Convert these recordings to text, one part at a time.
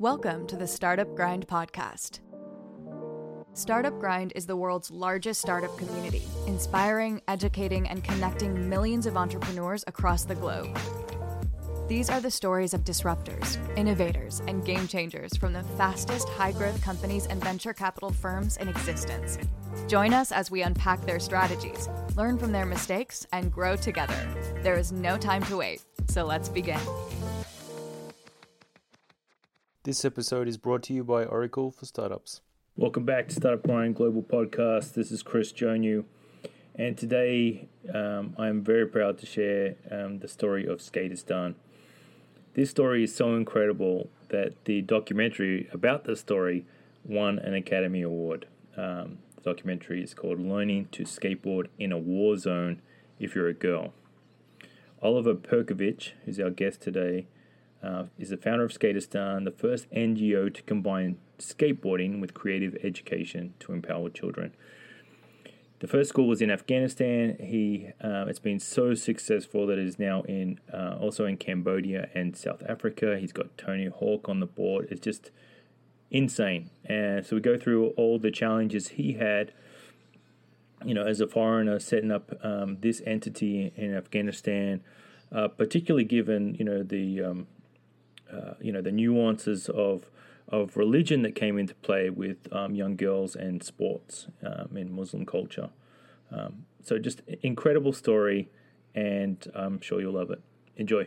Welcome to the Startup Grind podcast. Startup Grind is the world's largest startup community, inspiring, educating, and connecting millions of entrepreneurs across the globe. These are the stories of disruptors, innovators, and game changers from the fastest high-growth companies and venture capital firms in existence. Join us as we unpack their strategies, learn from their mistakes, and grow together. There is no time to wait, so let's begin. This episode is brought to you by Oracle for Startups. Welcome back to Startup Grind Global Podcast. This is Chris Jonu, and today I am very proud to share the story of Skateistan. This story is so incredible that the documentary about the story won an Academy Award. The documentary is called Learning to Skateboard in a War Zone if You're a Girl. Oliver Perkovich, who's our guest today, is the founder of Skateistan, the first NGO to combine skateboarding with creative education to empower children. The first school was in Afghanistan. It's been so successful that it is now in also in Cambodia and South Africa. He's got Tony Hawk on the board. It's just insane. And so we go through all the challenges he had, you know, as a foreigner setting up this entity in Afghanistan, particularly given the nuances of religion that came into play with young girls and sports in Muslim culture. So just incredible story, and I'm sure you'll love it. Enjoy.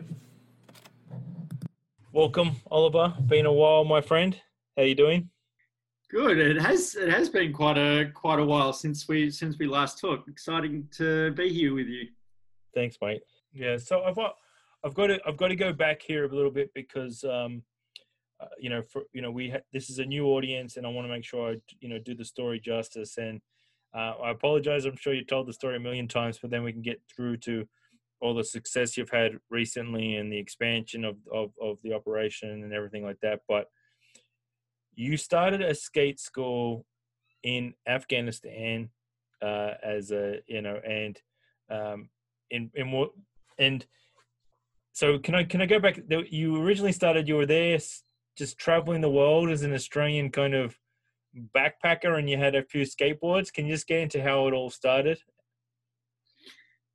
Welcome, Oliver. Been a while, my friend. How you doing? Good. It has been quite a while since we last talked. Exciting to be here with you. Thanks, mate. Yeah. So I've got to go back here a little bit because. This is a new audience, and I want to make sure I, do the story justice. And I apologize. I'm sure you told the story a million times, but then we can get through to all the success you've had recently and the expansion of the operation and everything like that. But you started a skate school in Afghanistan so can I go back? You originally started. You were there. Just traveling the world as an Australian kind of backpacker, and you had a few skateboards. Can you just get into how it all started?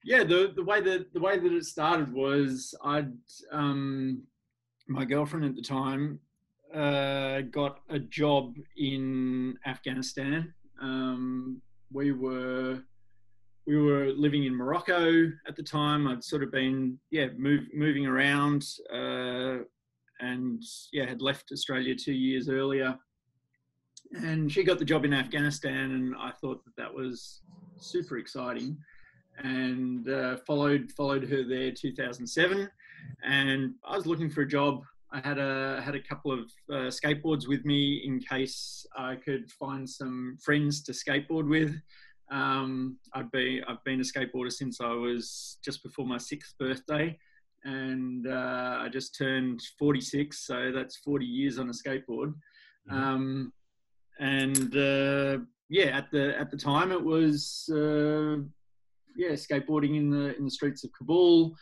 Yeah, the way that it started was I'd my girlfriend at the time got a job in Afghanistan. We were living in Morocco at the time. I'd sort of been moving around. And had left Australia 2 years earlier, and she got the job in Afghanistan, and I thought that was super exciting, and followed her there 2007, and I was looking for a job. I had a couple of skateboards with me in case I could find some friends to skateboard with. I've been a skateboarder since I was just before my 6th birthday. And I just turned 46, so that's 40 years on a skateboard. At the time it was skateboarding in the streets of Kabul.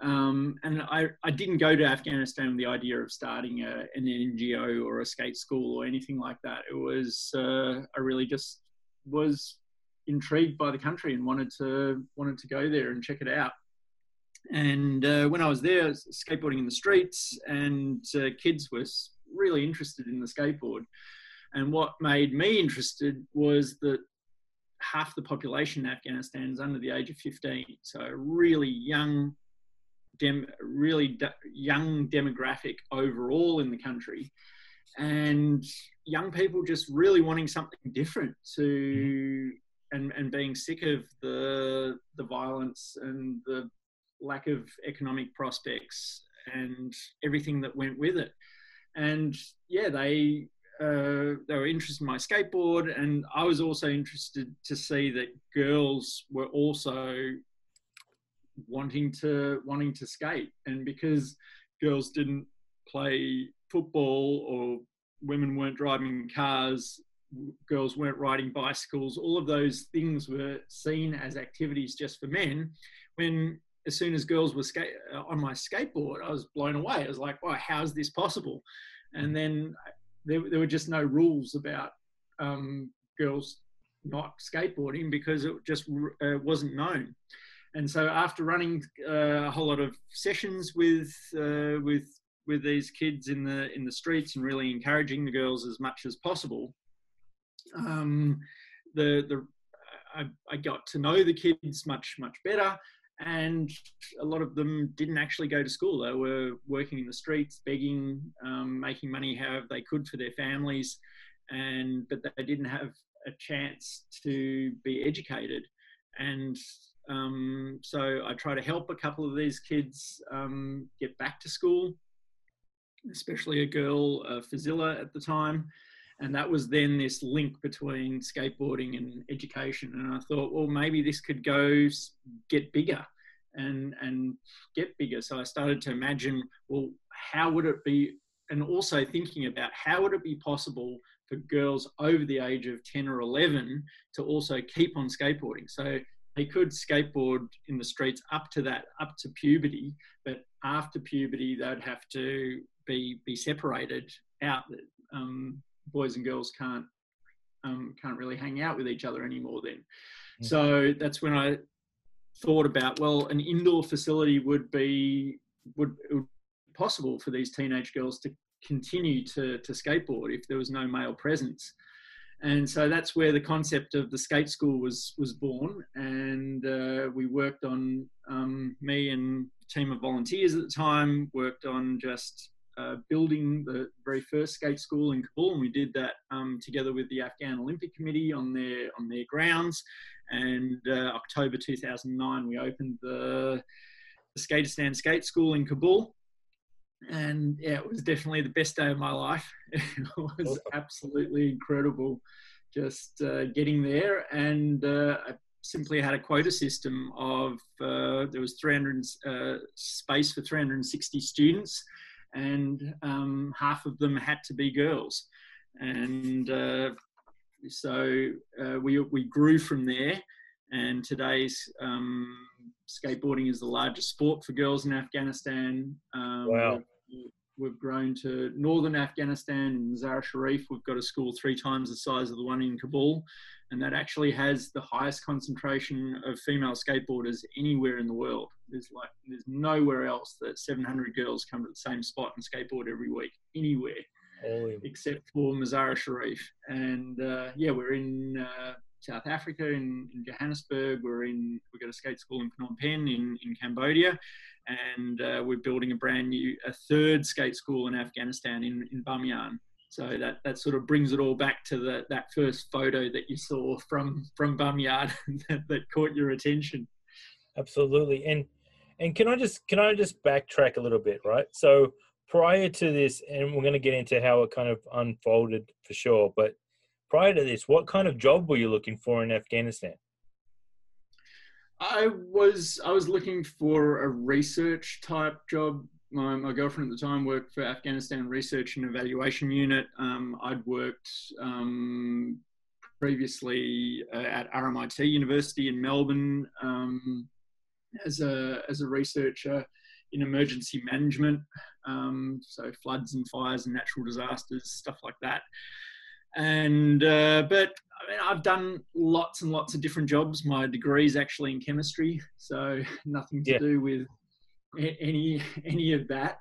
And I didn't go to Afghanistan with the idea of starting an NGO or a skate school or anything like that. It was I really just was intrigued by the country and wanted to go there and check it out. And when I was there, I was skateboarding in the streets, and kids were really interested in the skateboard. And what made me interested was that half the population in Afghanistan is under the age of 15, so really young demographic overall in the country, and young people just really wanting something different to and being sick of the violence and the lack of economic prospects and everything that went with it. And they were interested in my skateboard, and I was also interested to see that girls were also wanting to skate. And because girls didn't play football, or women weren't driving cars, girls weren't riding bicycles, all of those things were seen as activities just for men. As soon as girls were on my skateboard, I was blown away. I was like, wow, how is this possible? And then there were just no rules about girls not skateboarding because it just wasn't known. And so after running a whole lot of sessions with these kids in the streets and really encouraging the girls as much as possible, I got to know the kids much better, and a lot of them didn't actually go to school. They were working in the streets, begging, making money however they could for their families, but they didn't have a chance to be educated. And so I try to help a couple of these kids get back to school, especially a girl, Fazila at the time. And that was then this link between skateboarding and education. And I thought, well, maybe this could get bigger and get bigger. So I started to imagine, well, how would it be? And also thinking about how would it be possible for girls over the age of 10 or 11 to also keep on skateboarding? So they could skateboard in the streets up to puberty, but after puberty, they'd have to be separated out. Boys and girls can't really hang out with each other anymore then. Mm. So that's when I thought about, well, an indoor facility would be possible for these teenage girls to continue to skateboard if there was no male presence. And so that's where the concept of the skate school was born. And we worked on, me and a team of volunteers at the time, worked on just building the very first skate school in Kabul, and we did that together with the Afghan Olympic Committee on their grounds. And October 2009, we opened the Skateistan Skate School in Kabul. And yeah, it was definitely the best day of my life. It was awesome. Absolutely incredible, just getting there. And I simply had a quota system of there was 300 space for 360 students. And half of them had to be girls. And so we grew from there. And today's skateboarding is the largest sport for girls in Afghanistan. Wow. We've grown to northern Afghanistan, in Mazar Sharif. We've got a school 3 times the size of the one in Kabul. And that actually has the highest concentration of female skateboarders anywhere in the world. There's nowhere else that 700 girls come to the same spot and skateboard every week, anywhere, except for Mazar Sharif. And we're in South Africa, in Johannesburg. We've got a skate school in Phnom Penh in Cambodia, and we're building a third skate school in Afghanistan in Bamiyan. So that sort of brings it all back to that first photo that you saw from Bamiyan that caught your attention. Absolutely. And can I just backtrack a little bit, right? So prior to this, and we're going to get into how it kind of unfolded for sure, but prior to this, what kind of job were you looking for in Afghanistan? I was looking for a research type job. My girlfriend at the time worked for Afghanistan Research and Evaluation Unit. I'd worked previously at RMIT University in Melbourne as a researcher in emergency management, so floods and fires and natural disasters, stuff like that. And but I mean, I've done lots and lots of different jobs. My degree is actually in chemistry, so nothing to do with any of that.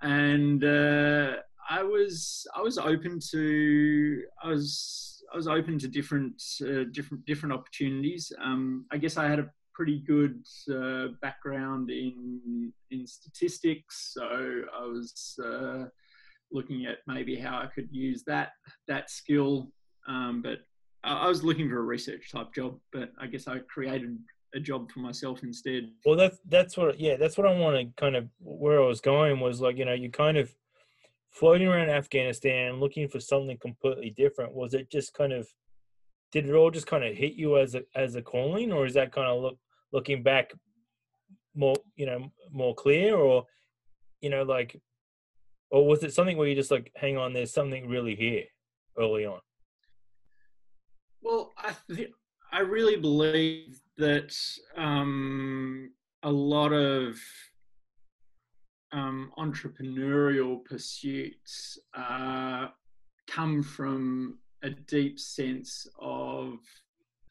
And I was open to different opportunities. I guess I had a pretty good background in statistics, so I was looking at maybe how I could use that skill. But I was looking for a research type job, but I guess I created a job for myself instead. Well, that's what I want to kind of, where I was going was like, you kind of floating around Afghanistan looking for something completely different. Was it just kind of, did it all just kind of hit you as a calling, or is that kind of looking back more clear, or, or was it something where you just like, hang on, there's something really here early on? Well, I really believe that a lot of entrepreneurial pursuits come from a deep sense of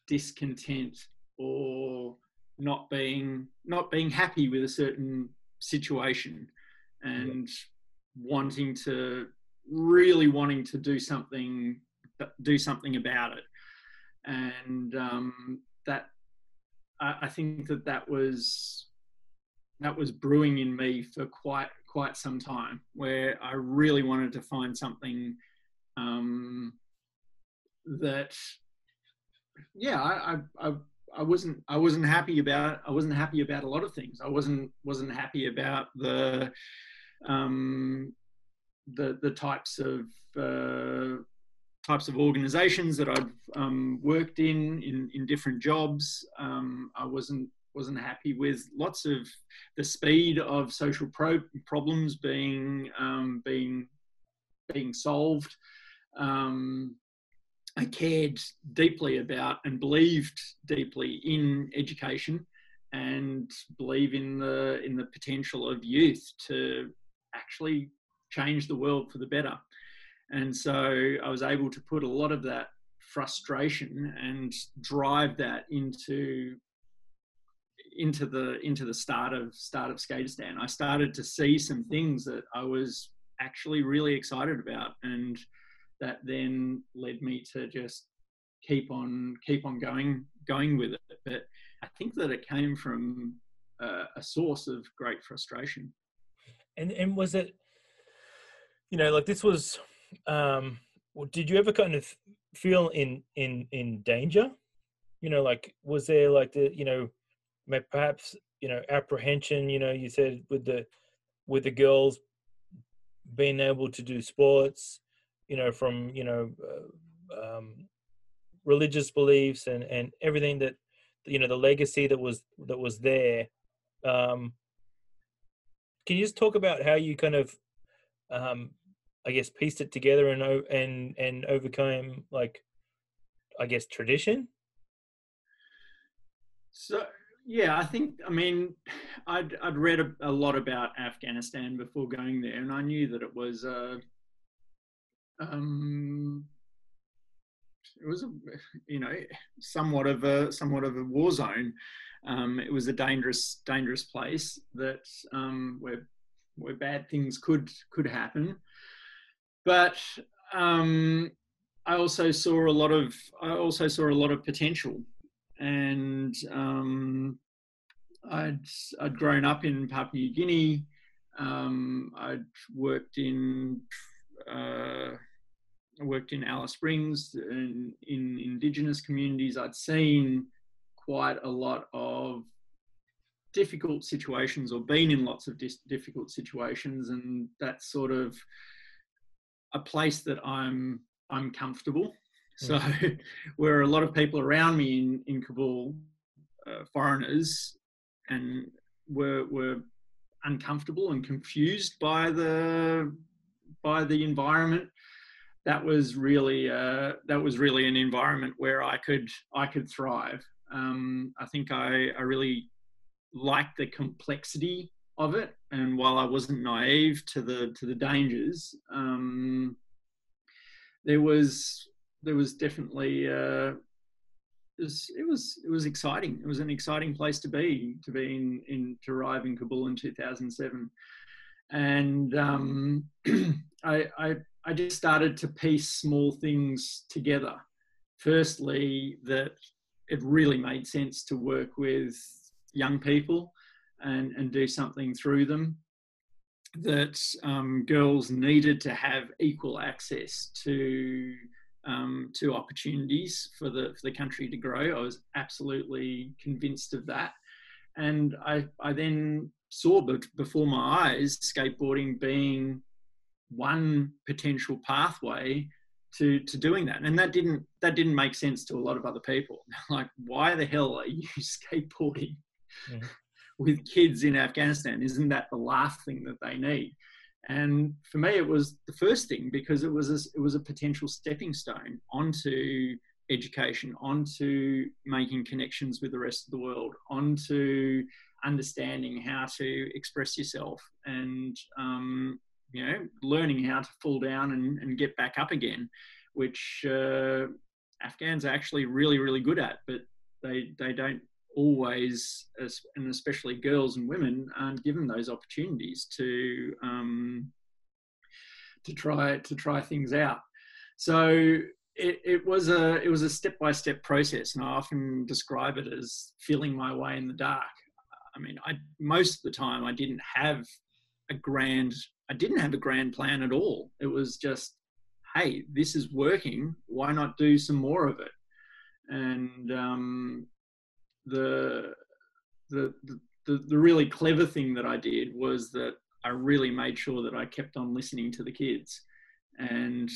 discontent or not being happy with a certain situation, and really wanting to do something about it. And I think that was brewing in me for quite some time, where I really wanted to find something I wasn't happy about it. I wasn't happy about a lot of things. I wasn't happy about the types of organisations that I've worked in different jobs. I wasn't happy with lots of the speed of social problems being solved. I cared deeply about and believed deeply in education, and believe in the potential of youth to actually change the world for the better. And so I was able to put a lot of that frustration and drive that into the start of Skateistan. I started to see some things that I was actually really excited about, and that then led me to just keep on going with it. But I think that it came from a source of great frustration. And was it, you know, like this was, did you ever kind of feel in danger? You know, like, was there like the, you know, perhaps, you know, apprehension, you know, you said with the girls being able to do sports, you know, from, you know, religious beliefs and everything that, you know, the legacy that was there. Can you just talk about how you kind of, I guess, pieced it together and overcame, like, I guess, tradition? So, yeah, I think, I mean, I'd read a lot about Afghanistan before going there, and I knew that it was somewhat of a war zone. It was a dangerous place that where bad things could happen. But I also saw a lot of potential, and I'd grown up in Papua New Guinea. I'd worked in. I worked in Alice Springs and in Indigenous communities. I'd seen quite a lot of difficult situations, or been in lots of difficult situations, and that's sort of a place that I'm comfortable. So where a lot of people around me in Kabul, foreigners, and were uncomfortable and confused by the environment, that was really an environment where I could thrive. I think I really liked the complexity of it, and while I wasn't naive to the dangers, there was definitely it was exciting. It was an exciting place to be to arrive in Kabul in 2007. And I just started to piece small things together. Firstly, that it really made sense to work with young people and do something through them. That girls needed to have equal access to opportunities for the country to grow. I was absolutely convinced of that, and I then saw before my eyes skateboarding being one potential pathway to doing that. And that didn't make sense to a lot of other people. Like, why the hell are you skateboarding with kids in Afghanistan? Isn't that the last thing that they need? And for me, it was the first thing, because it was a potential stepping stone onto education, onto making connections with the rest of the world, onto understanding how to express yourself and, you know, learning how to fall down and get back up again, which Afghans are actually really, really good at, but they don't always, and especially girls and women, aren't given those opportunities to try things out. So it was a step-by-step process, and I often describe it as feeling my way in the dark. I mean, most of the time I didn't have a grand plan at all. It was just, hey, this is working, why not do some more of it? And the really clever thing that I did was that I really made sure that I kept on listening to the kids. And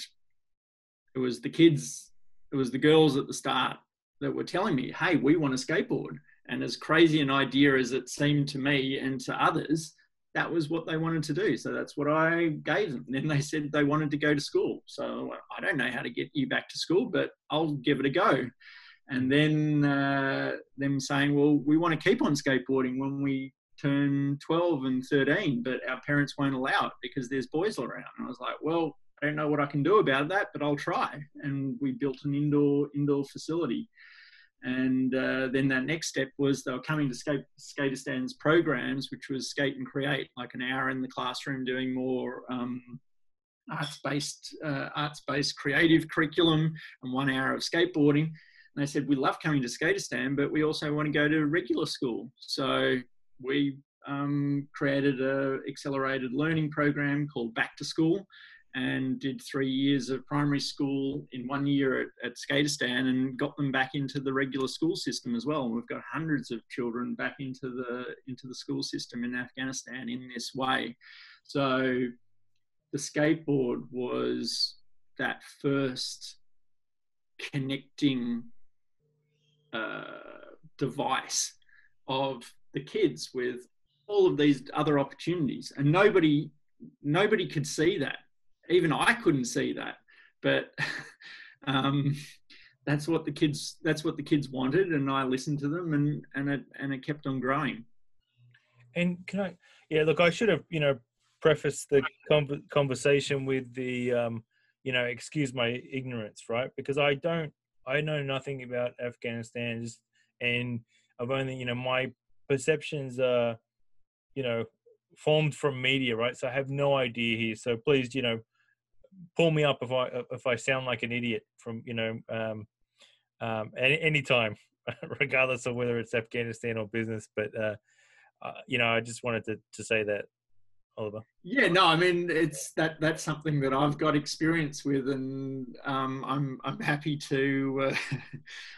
it was the girls at the start that were telling me, hey, we want to skateboard. And as crazy an idea as it seemed to me and to others, that was what they wanted to do. So that's what I gave them. And then they said they wanted to go to school. So I don't know how to get you back to school, but I'll give it a go. And then them saying, well, we want to keep on skateboarding when we turn 12 and 13, but our parents won't allow it because there's boys around. And I was like, well, I don't know what I can do about that, but I'll try. And we built an indoor facility. And then that next step was they were coming to Skateistan's programs, which was Skate and Create, like an hour in the classroom doing more arts-based creative curriculum and 1 hour of skateboarding. And they said, we love coming to Skateistan, but we also want to go to regular school. So we created an accelerated learning program called Back to School, and did 3 years of primary school in 1 year at Skateistan, and got them back into the regular school system as well. And we've got hundreds of children back into the school system in Afghanistan in this way. So the skateboard was that first connecting device of the kids with all of these other opportunities. And nobody could see that. Even I couldn't see that, but that's what the kids wanted, and I listened to them, and it kept on growing. And I should have prefaced the conversation with the excuse my ignorance, right? Because I know nothing about Afghanistan, and I've only my perceptions are formed from media, right? So I have no idea here. So please pull me up if I sound like an idiot from any time, regardless of whether it's Afghanistan or business. But I just wanted to say that, Oliver. Yeah, no, I mean that's something that I've got experience with, and I'm happy to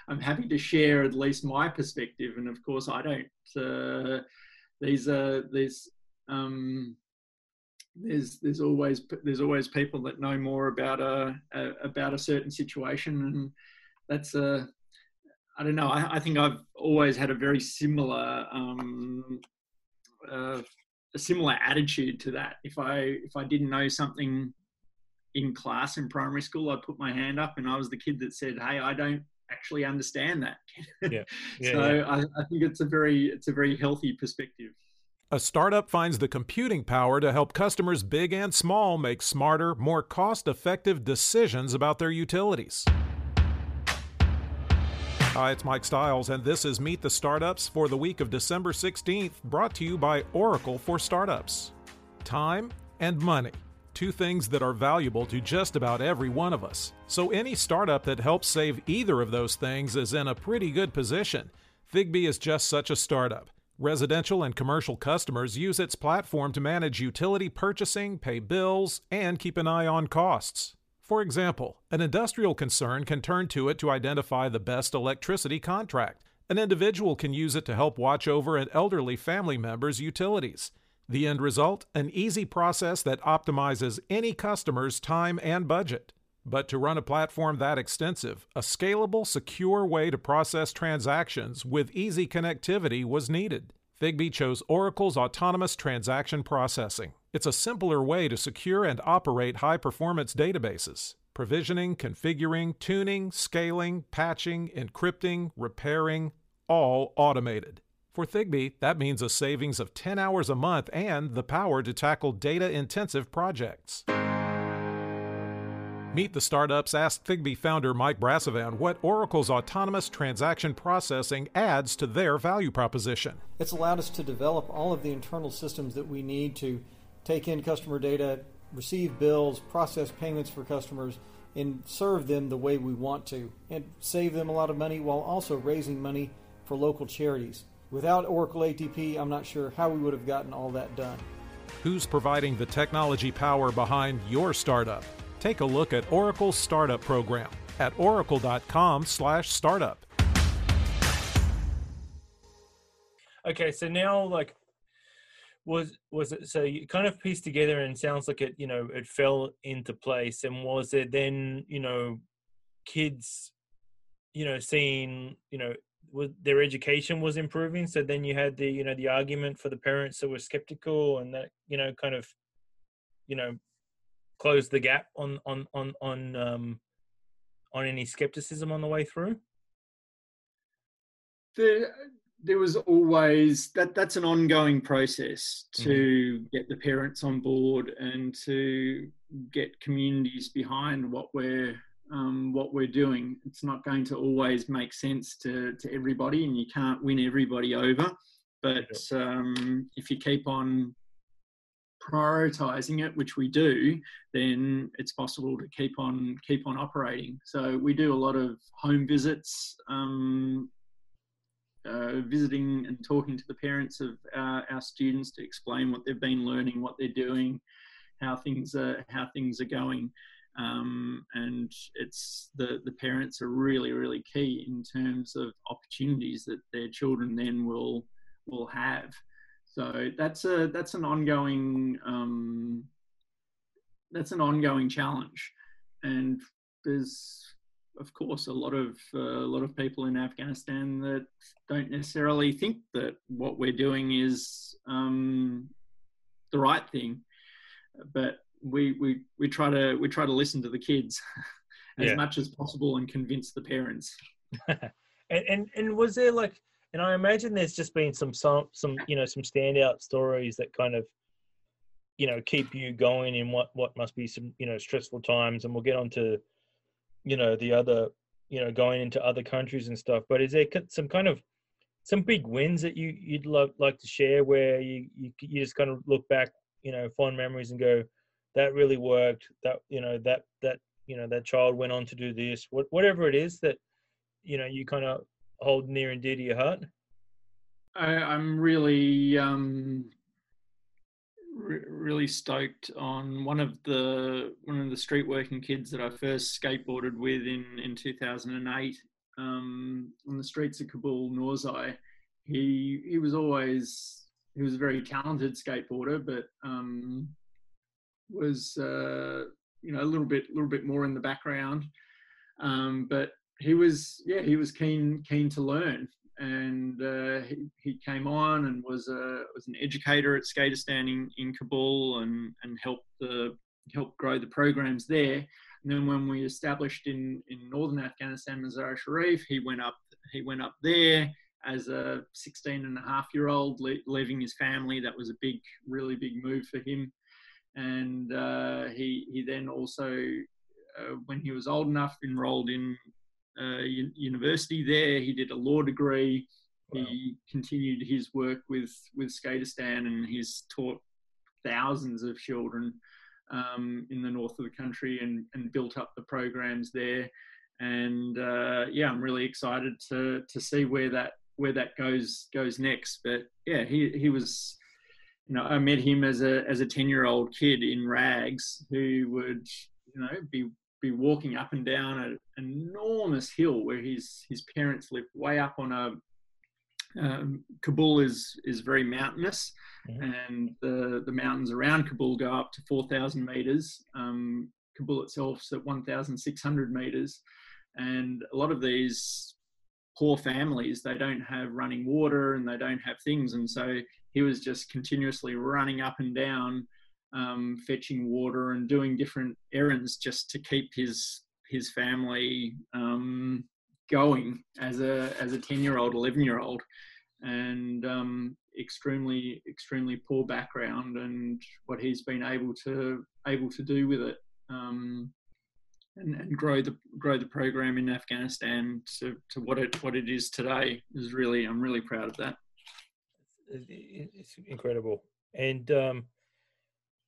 I'm happy to share at least my perspective. And of course, I don't. There's always people that know more about a certain situation, and that's I think I've always had a very similar similar attitude to that. If I didn't know something in class in primary school, I'd put my hand up, and I was the kid that said, "Hey, I don't actually understand that." Yeah. So yeah. I think it's a very healthy perspective. A startup finds the computing power to help customers big and small make smarter, more cost-effective decisions about their utilities. Hi, it's Mike Stiles, and this is Meet the Startups for the week of December 16th, brought to you by Oracle for Startups. Time and money, two things that are valuable to just about every one of us. So any startup that helps save either of those things is in a pretty good position. Thigbee is just such a startup. Residential and commercial customers use its platform to manage utility purchasing, pay bills, and keep an eye on costs. For example, an industrial concern can turn to it to identify the best electricity contract. An individual can use it to help watch over an elderly family member's utilities. The end result? An easy process that optimizes any customer's time and budget. But to run a platform that extensive, a scalable, secure way to process transactions with easy connectivity was needed. Thigbee chose Oracle's Autonomous Transaction Processing. It's a simpler way to secure and operate high-performance databases. Provisioning, configuring, tuning, scaling, patching, encrypting, repairing, all automated. For Thigby, that means a savings of 10 hours a month and the power to tackle data-intensive projects. Meet the Startups asked Thigby founder Mike Brassavand what Oracle's autonomous transaction processing adds to their value proposition. It's allowed us to develop all of the internal systems that we need to take in customer data, receive bills, process payments for customers, and serve them the way we want to, and save them a lot of money while also raising money for local charities. Without Oracle ATP, I'm not sure how we would have gotten all that done. Who's providing the technology power behind your startup? Take a look at Oracle's startup program at oracle.com/startup. Okay, so now, like, was it, so you kind of pieced together and sounds like it, you know, it fell into place. And was there then, you know, kids, you know, seeing, you know, their education was improving? So then you had the, you know, the argument for the parents that were skeptical, and that, you know, kind of, you know, close the gap on any skepticism on the way through? There was always that's an ongoing process to get the parents on board and to get communities behind what we're doing. It's not going to always make sense to everybody, and you can't win everybody over. But if you keep on prioritizing it, which we do, then it's possible to keep on operating. So we do a lot of home visits, visiting and talking to the parents of our students to explain what they've been learning, what they're doing, how things are going, and it's the parents are really, really key in terms of opportunities that their children then will have. So that's an ongoing challenge, and there's of course a lot of people in Afghanistan that don't necessarily think that what we're doing is the right thing, but we try to listen to the kids as much as possible and convince the parents. and was there like, and I imagine there's just been some you know, some standout stories that kind of, you know, keep you going in what must be some, you know, stressful times. And we'll get on to, you know, the other, you know, going into other countries and stuff. But is there some kind of some big wins that you'd like to share where you just kind of look back, you know, fond memories and go, that really worked. That, you know, that you know, that child went on to do this. Whatever it is that, you know, you kind of hold near and dear to your heart? I'm really really stoked on one of the street working kids that I first skateboarded with in 2008 on the streets of Kabul, Noorzai. He was a very talented skateboarder, but was you know, a little bit more in the background, but he was keen to learn, and he came on and was an educator at Skateistan in Kabul, and helped grow the programs there. And then when we established in northern Afghanistan, Mazar-e Sharif, he went up there as a 16-and-a-half-year-old, leaving his family. That was a really big move for him, and he then also when he was old enough enrolled in university there. He did a law degree. Wow. He continued his work with Skateistan, and he's taught thousands of children in the north of the country, and built up the programs there. And I'm really excited to see where that goes next. But yeah, he was, you know, I met him as a 10-year-old kid in rags who would, you know, be walking up and down an enormous hill where his parents live way up on a Kabul is very mountainous, and the mountains around Kabul go up to 4,000 meters. Kabul itself's at 1,600 meters, and a lot of these poor families, they don't have running water and they don't have things, and so he was just continuously running up and down, fetching water and doing different errands just to keep his family going as a 10-year-old, 11-year-old. and extremely poor background, and what he's been able to do with it, and grow the program in Afghanistan to what it is today is really, I'm really proud of that. It's incredible. And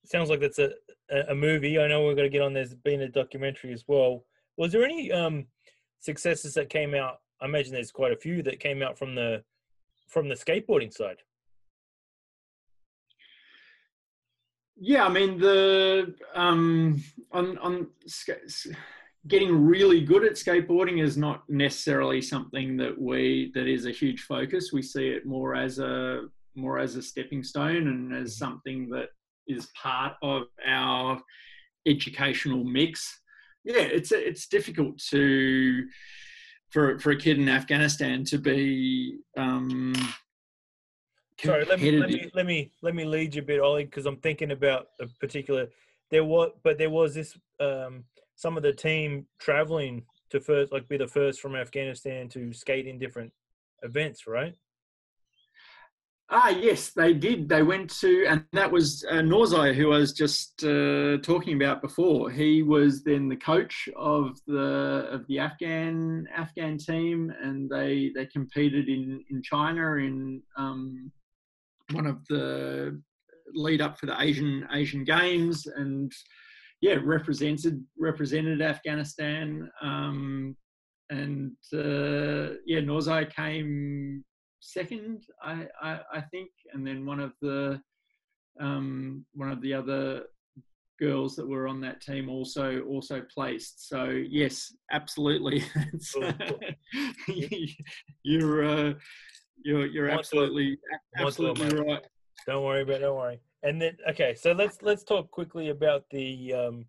sounds like that's a movie. I know we're going to get on, there's been a documentary as well. Was there any successes that came out? I imagine there's quite a few that came out from the skateboarding side. Yeah, I mean, getting really good at skateboarding is not necessarily something that is a huge focus. We see it more as a stepping stone, and as something that is part of our educational mix. Yeah, it's difficult for a kid in Afghanistan to be competitive. Sorry, let me lead you a bit, Ollie, because I'm thinking about a particular. There was this some of the team traveling to be the first from Afghanistan to skate in different events, right? Ah, yes, they did. They went to, and that was Noorzai, who I was just talking about before. He was then the coach of the Afghan team, and they competed in China in one of the lead up for the Asian Games, and yeah, represented Afghanistan, and Noorzai came second, I think, and then one of the other girls that were on that team also placed. So yes, absolutely. you're absolutely right. Don't worry. And then okay, so let's talk quickly about the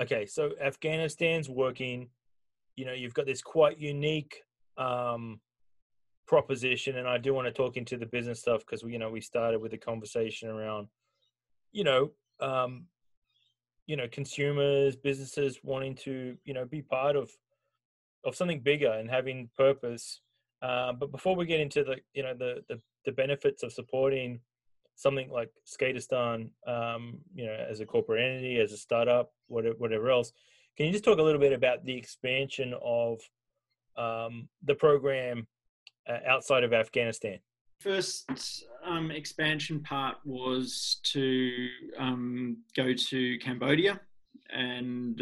okay. So Afghanistan's working. You know, you've got this quite unique proposition, and I do want to talk into the business stuff because we started with a conversation around consumers, businesses wanting to be part of something bigger and having purpose. But before we get into the benefits of supporting something like Skateistan, as a corporate entity, as a startup, whatever else, can you just talk a little bit about the expansion of the program outside of Afghanistan? First expansion part was to go to Cambodia, and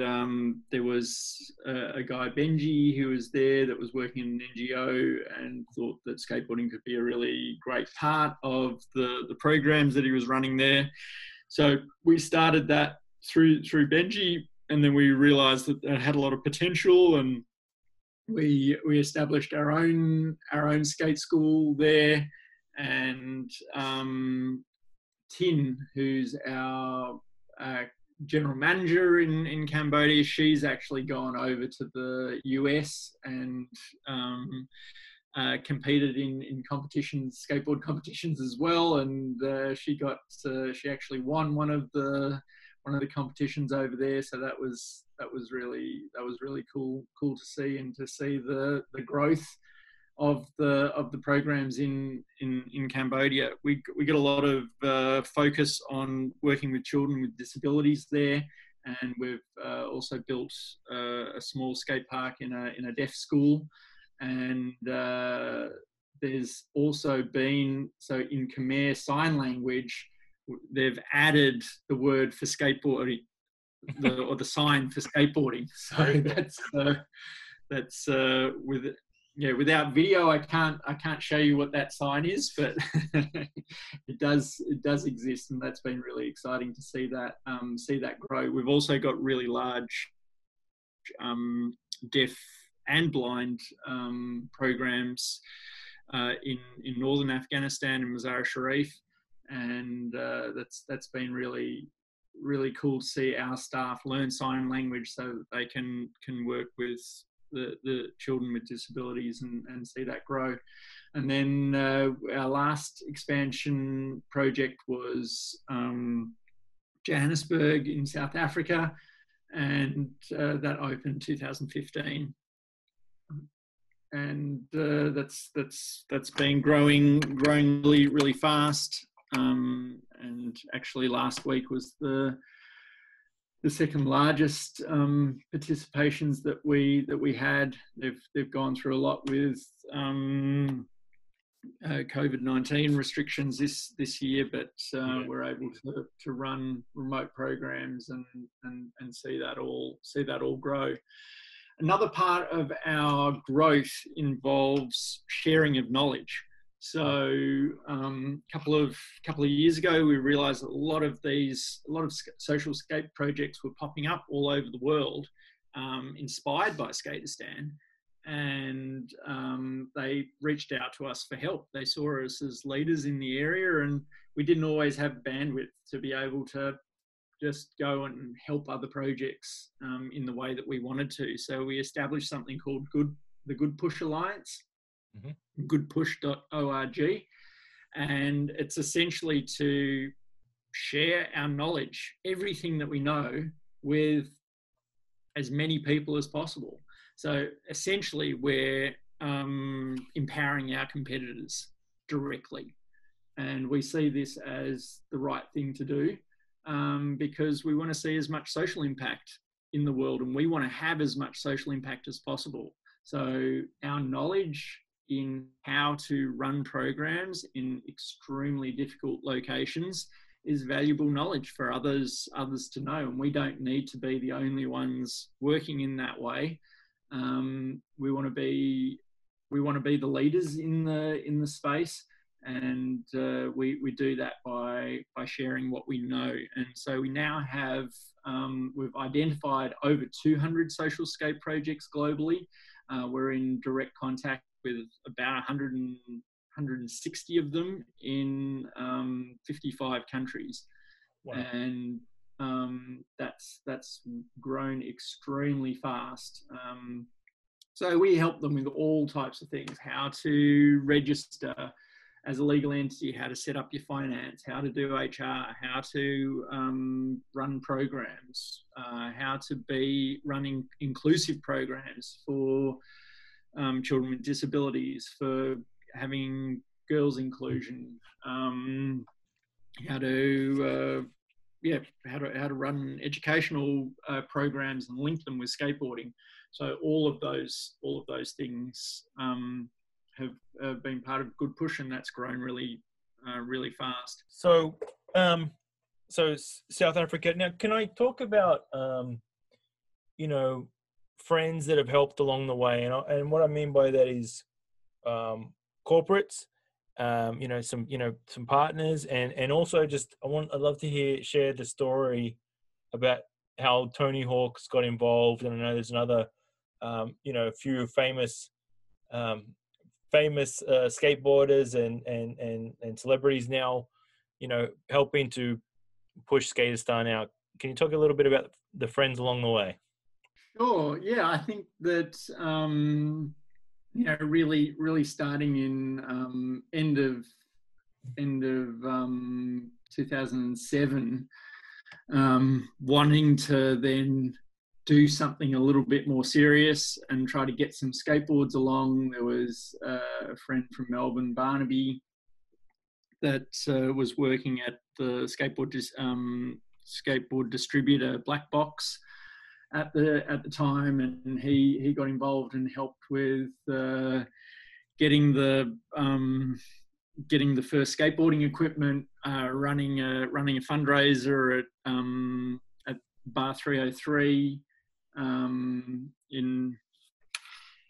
there was a guy, Benji, who was there that was working in an NGO and thought that skateboarding could be a really great part of the programs that he was running there. So we started that through Benji, and then we realised that it had a lot of potential, and we established our own skate school there, and Tin, who's our general manager in Cambodia, she's actually gone over to the US and competed in competitions, skateboard competitions as well, and she actually won one of the competitions over there. So that was really cool to see, and to see the growth of the programs in Cambodia. We get a lot of focus on working with children with disabilities there, and we've also built a small skate park in a deaf school, and there's also been, so in Khmer Sign Language, they've added the word for skateboarding, or the sign for skateboarding. So that's without video, I can't show you what that sign is, but it does exist, and that's been really exciting to see that grow. We've also got really large deaf and blind programs in northern Afghanistan, in Mazar-e Sharif. And that's been really cool to see our staff learn sign language so that they can work with the children with disabilities and see that grow. And then our last expansion project was Johannesburg in South Africa, and that opened 2015. and that's been growing really, really fast. And actually, last week was the second largest participations that we had. They've gone through a lot with COVID-19 restrictions this year, but we're able to run remote programs and see that all grow. Another part of our growth involves sharing of knowledge. So a couple of years ago, we realised that a lot of social skate projects were popping up all over the world, inspired by Skateistan, and they reached out to us for help. They saw us as leaders in the area, and we didn't always have bandwidth to be able to just go and help other projects in the way that we wanted to. So we established something called the Good Push Alliance. Mm-hmm. Goodpush.org, and it's essentially to share our knowledge, everything that we know, with as many people as possible. So essentially we're empowering our competitors directly, and we see this as the right thing to do because we want to see as much social impact in the world, and we want to have as much social impact as possible. So our knowledge in how to run programs in extremely difficult locations is valuable knowledge for others to know, and we don't need to be the only ones working in that way. We want to be the leaders in the space, and we do that by sharing what we know. And so we now have we've identified over 200 social skate projects globally. We're in direct contact with about 160 of them in 55 countries. Wow. And that's grown extremely fast. So we help them with all types of things: how to register as a legal entity, how to set up your finance, how to do HR, how to run programs, how to be running inclusive programs for children with disabilities, for having girls inclusion, how to run educational programs and link them with skateboarding. So all of those things have been part of Good Push, and that's grown really, really fast. So, so South Africa. Now, can I talk about, friends that have helped along the way? And what I mean by that is corporates, some partners, and also just, I'd love to share the story about how Tony Hawk's got involved. And I know there's another, few famous skateboarders and celebrities now, helping to push Skateistan out. Can you talk a little bit about the friends along the way? Sure. Yeah, I think that really, really starting in end of 2007, wanting to then do something a little bit more serious and try to get some skateboards along. There was a friend from Melbourne, Barnaby, that was working at the skateboard distributor Black Box at the time, and he got involved and helped with getting the first skateboarding equipment, running a fundraiser at Bar 303. In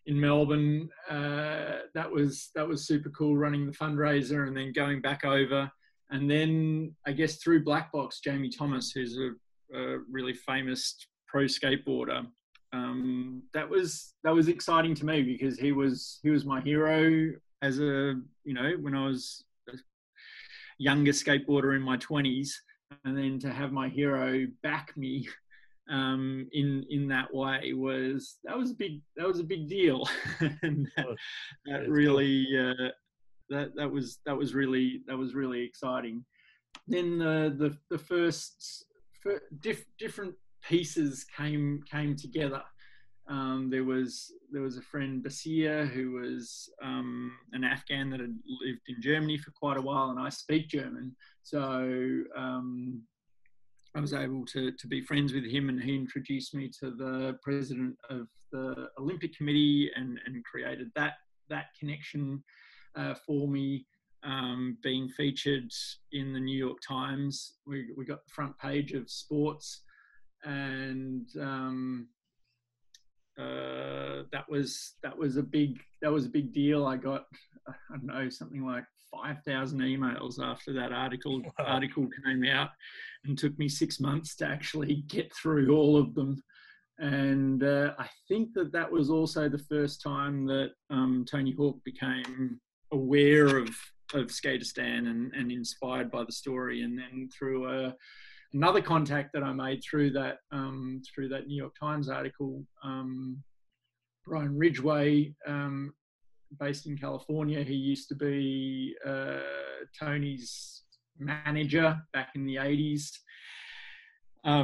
Melbourne, that was super cool, running the fundraiser and then going back over. And then I guess through Black Box, Jamie Thomas, who's a really famous pro skateboarder, that was exciting to me because he was my hero as a when I was a younger skateboarder in my 20s, and then to have my hero back me in that way was a big deal. And that was really exciting. Then the first different pieces came together, There was a friend, Basir, who was an Afghan that had lived in Germany for quite a while, and I speak German. So I was able to be friends with him, and he introduced me to the president of the Olympic Committee and created that connection for me. Being featured in the New York Times, we got the front page of sports, and that was a big deal. I got, I don't know, something like 5,000 emails after that article came out, and took me 6 months to actually get through all of them. And I think that was also the first time that Tony Hawk became aware of Skateistan and inspired by the story. And then through another contact that I made through that New York Times article, Brian Ridgeway, based in California, he used to be Tony's manager back in the 80s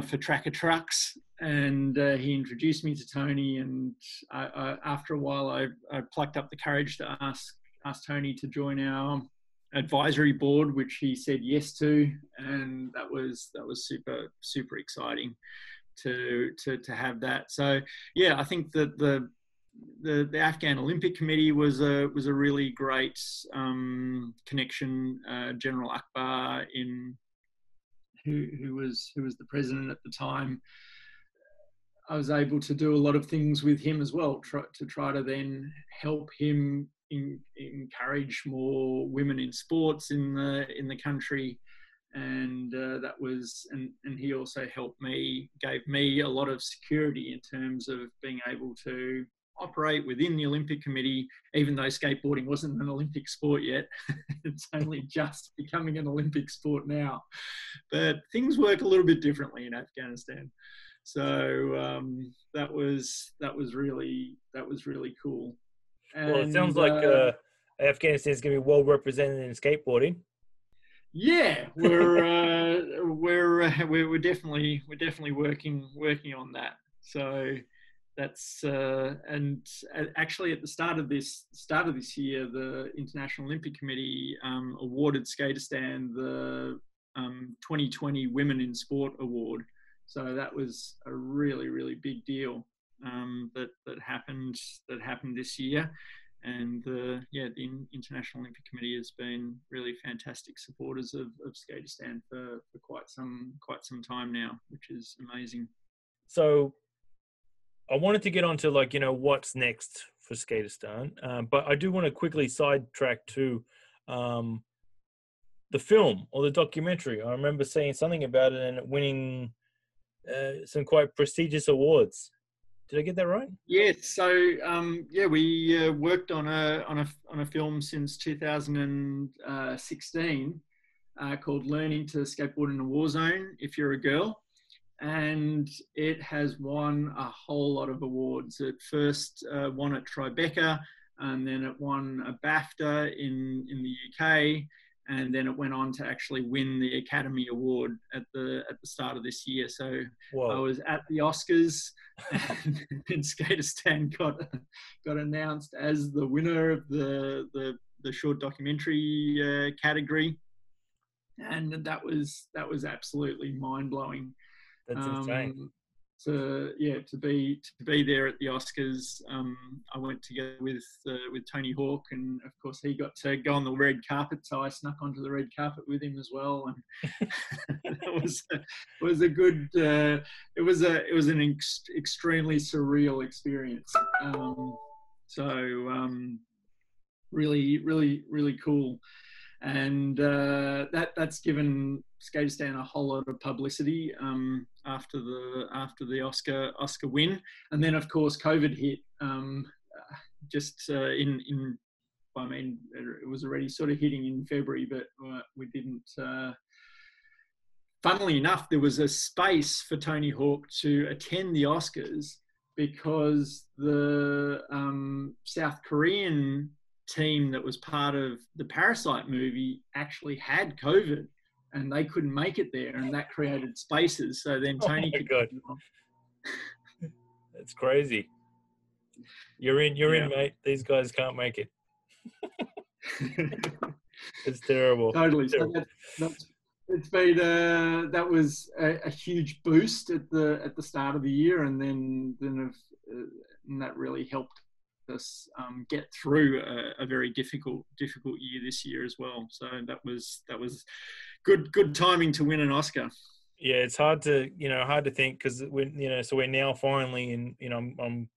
for Tracker Trucks. And he introduced me to Tony, and I, after a while I plucked up the courage to asked Tony to join our advisory board, which he said yes to, and that was super exciting to have that. So yeah, I think that the Afghan Olympic Committee was a really great connection. General Akbar, who was the president at the time, I was able to do a lot of things with him as well, to then help him encourage more women in sports in the country, and and he also helped me, gave me a lot of security in terms of being able to operate within the Olympic Committee, even though skateboarding wasn't an Olympic sport yet. It's only just becoming an Olympic sport now, but things work a little bit differently in Afghanistan. So that was really cool. And, well, it sounds like Afghanistan is going to be well represented in skateboarding. Yeah, we're definitely working on that. So that's and actually at the start of this year, the International Olympic Committee awarded Skateistan the 2020 Women in Sport Award. So that was a really, really big deal. That happened this year, and the International Olympic Committee has been really fantastic supporters of Skateistan for quite some time now, which is amazing. So, I wanted to get onto what's next for Skateistan, but I do want to quickly sidetrack to the film or the documentary. I remember seeing something about it and winning some quite prestigious awards. Did I get that right? Yeah. So we worked on a film since 2016 called "Learning to Skateboard in a War Zone if You're a Girl," and it has won a whole lot of awards. It first won at Tribeca, and then it won a BAFTA in the UK, and then it went on to actually win the Academy Award at the start of this year. So whoa. I was at the Oscars, and Skateistan got announced as the winner of the short documentary category, and that was absolutely mind blowing. That's insane. To be there at the Oscars, I went together with Tony Hawk, and of course he got to go on the red carpet, so I snuck onto the red carpet with him as well, and it was an extremely surreal experience. Really, really, really cool. And that's given Skateistan a whole lot of publicity after the Oscar win, and then of course COVID hit. It was already sort of hitting in February, but we didn't. Funnily enough, there was a space for Tony Hawk to attend the Oscars because the South Korean team that was part of the Parasite movie actually had COVID, and they couldn't make it there, and that created spaces. So then Tony could go. That's crazy. You're in, mate. These guys can't make it. It's terrible. Totally. It's terrible. So it's been that was a huge boost at the start of the year, and then that really helped us get through a very difficult year this year as well. So that was good timing to win an Oscar. Yeah, it's hard to think, because we're now finally in, I'm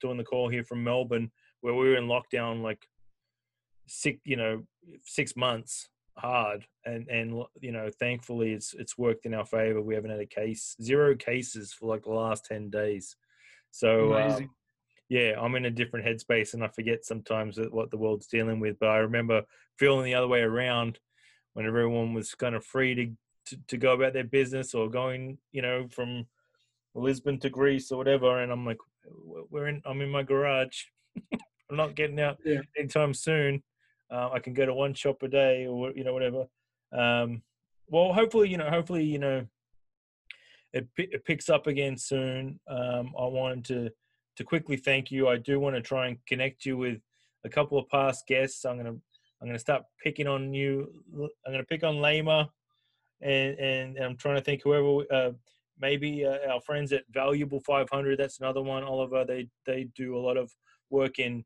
doing the call here from Melbourne, where we were in lockdown like 6 months hard, and thankfully it's worked in our favor. We haven't had a case, 0 cases for like the last 10 days. So I'm in a different headspace, and I forget sometimes what the world's dealing with, but I remember feeling the other way around when everyone was kind of free to go about their business, or going, from Lisbon to Greece or whatever. And I'm like, I'm in my garage. I'm not getting out anytime soon. I can go to one shop a day, or whatever. Well, hopefully, it picks up again soon. I wanted to quickly thank you. I do want to try and connect you with a couple of past guests. I'm gonna start picking on you. I'm gonna pick on Lema, and I'm trying to think whoever. Maybe our friends at Valuable 500. That's another one, Oliver. They do a lot of work in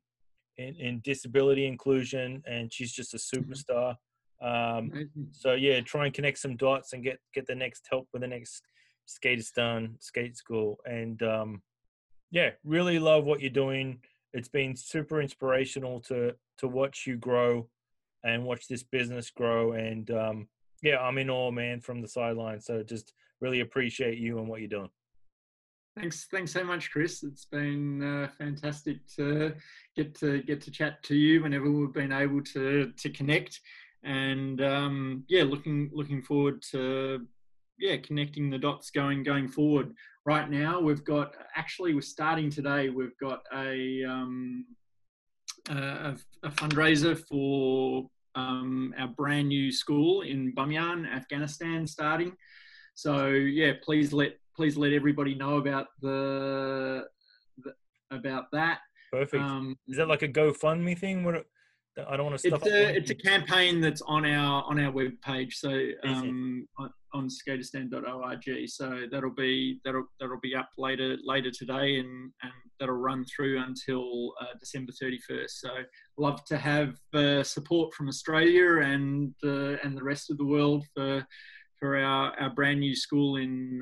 disability inclusion, and she's just a superstar. So try and connect some dots and get the next help with the next Skateistan skate school. And really love what you're doing. It's been super inspirational to watch you grow and watch this business grow. And I'm in awe, man, from the sideline. So just really appreciate you and what you're doing. Thanks so much, Chris. It's been fantastic to get to chat to you whenever we've been able to connect, and looking forward to connecting the dots going forward. Right now, we're starting today. We've got a fundraiser for our brand new school in Bamyan, Afghanistan, starting. So please let everybody know about about that. Perfect. Is that like a GoFundMe thing? I don't want to stop. It's a campaign that's on our web page. So on skateistan.org. So that'll be up later today, and that'll run through until December 31st. So love to have support from Australia and the rest of the world for our brand new school in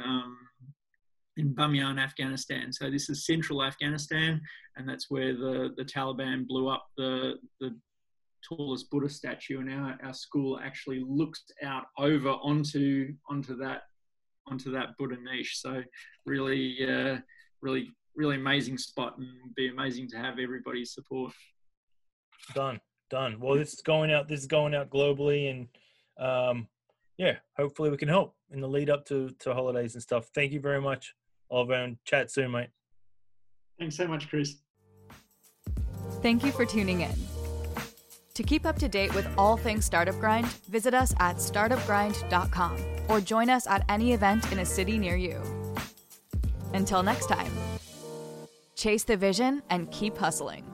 Bamyan, Afghanistan. So this is central Afghanistan, and that's where the Taliban blew up the tallest Buddha statue, and our school actually looks out over onto that Buddha niche. So really amazing spot, and it'd be amazing to have everybody's support. Done. Well, this is going out globally, and hopefully we can help in the lead up to holidays and stuff. Thank you very much, Oliver, and chat soon, mate. Thanks so much, Chris. Thank you for tuning in. To keep up to date with all things Startup Grind, visit us at startupgrind.com or join us at any event in a city near you. Until next time, chase the vision and keep hustling.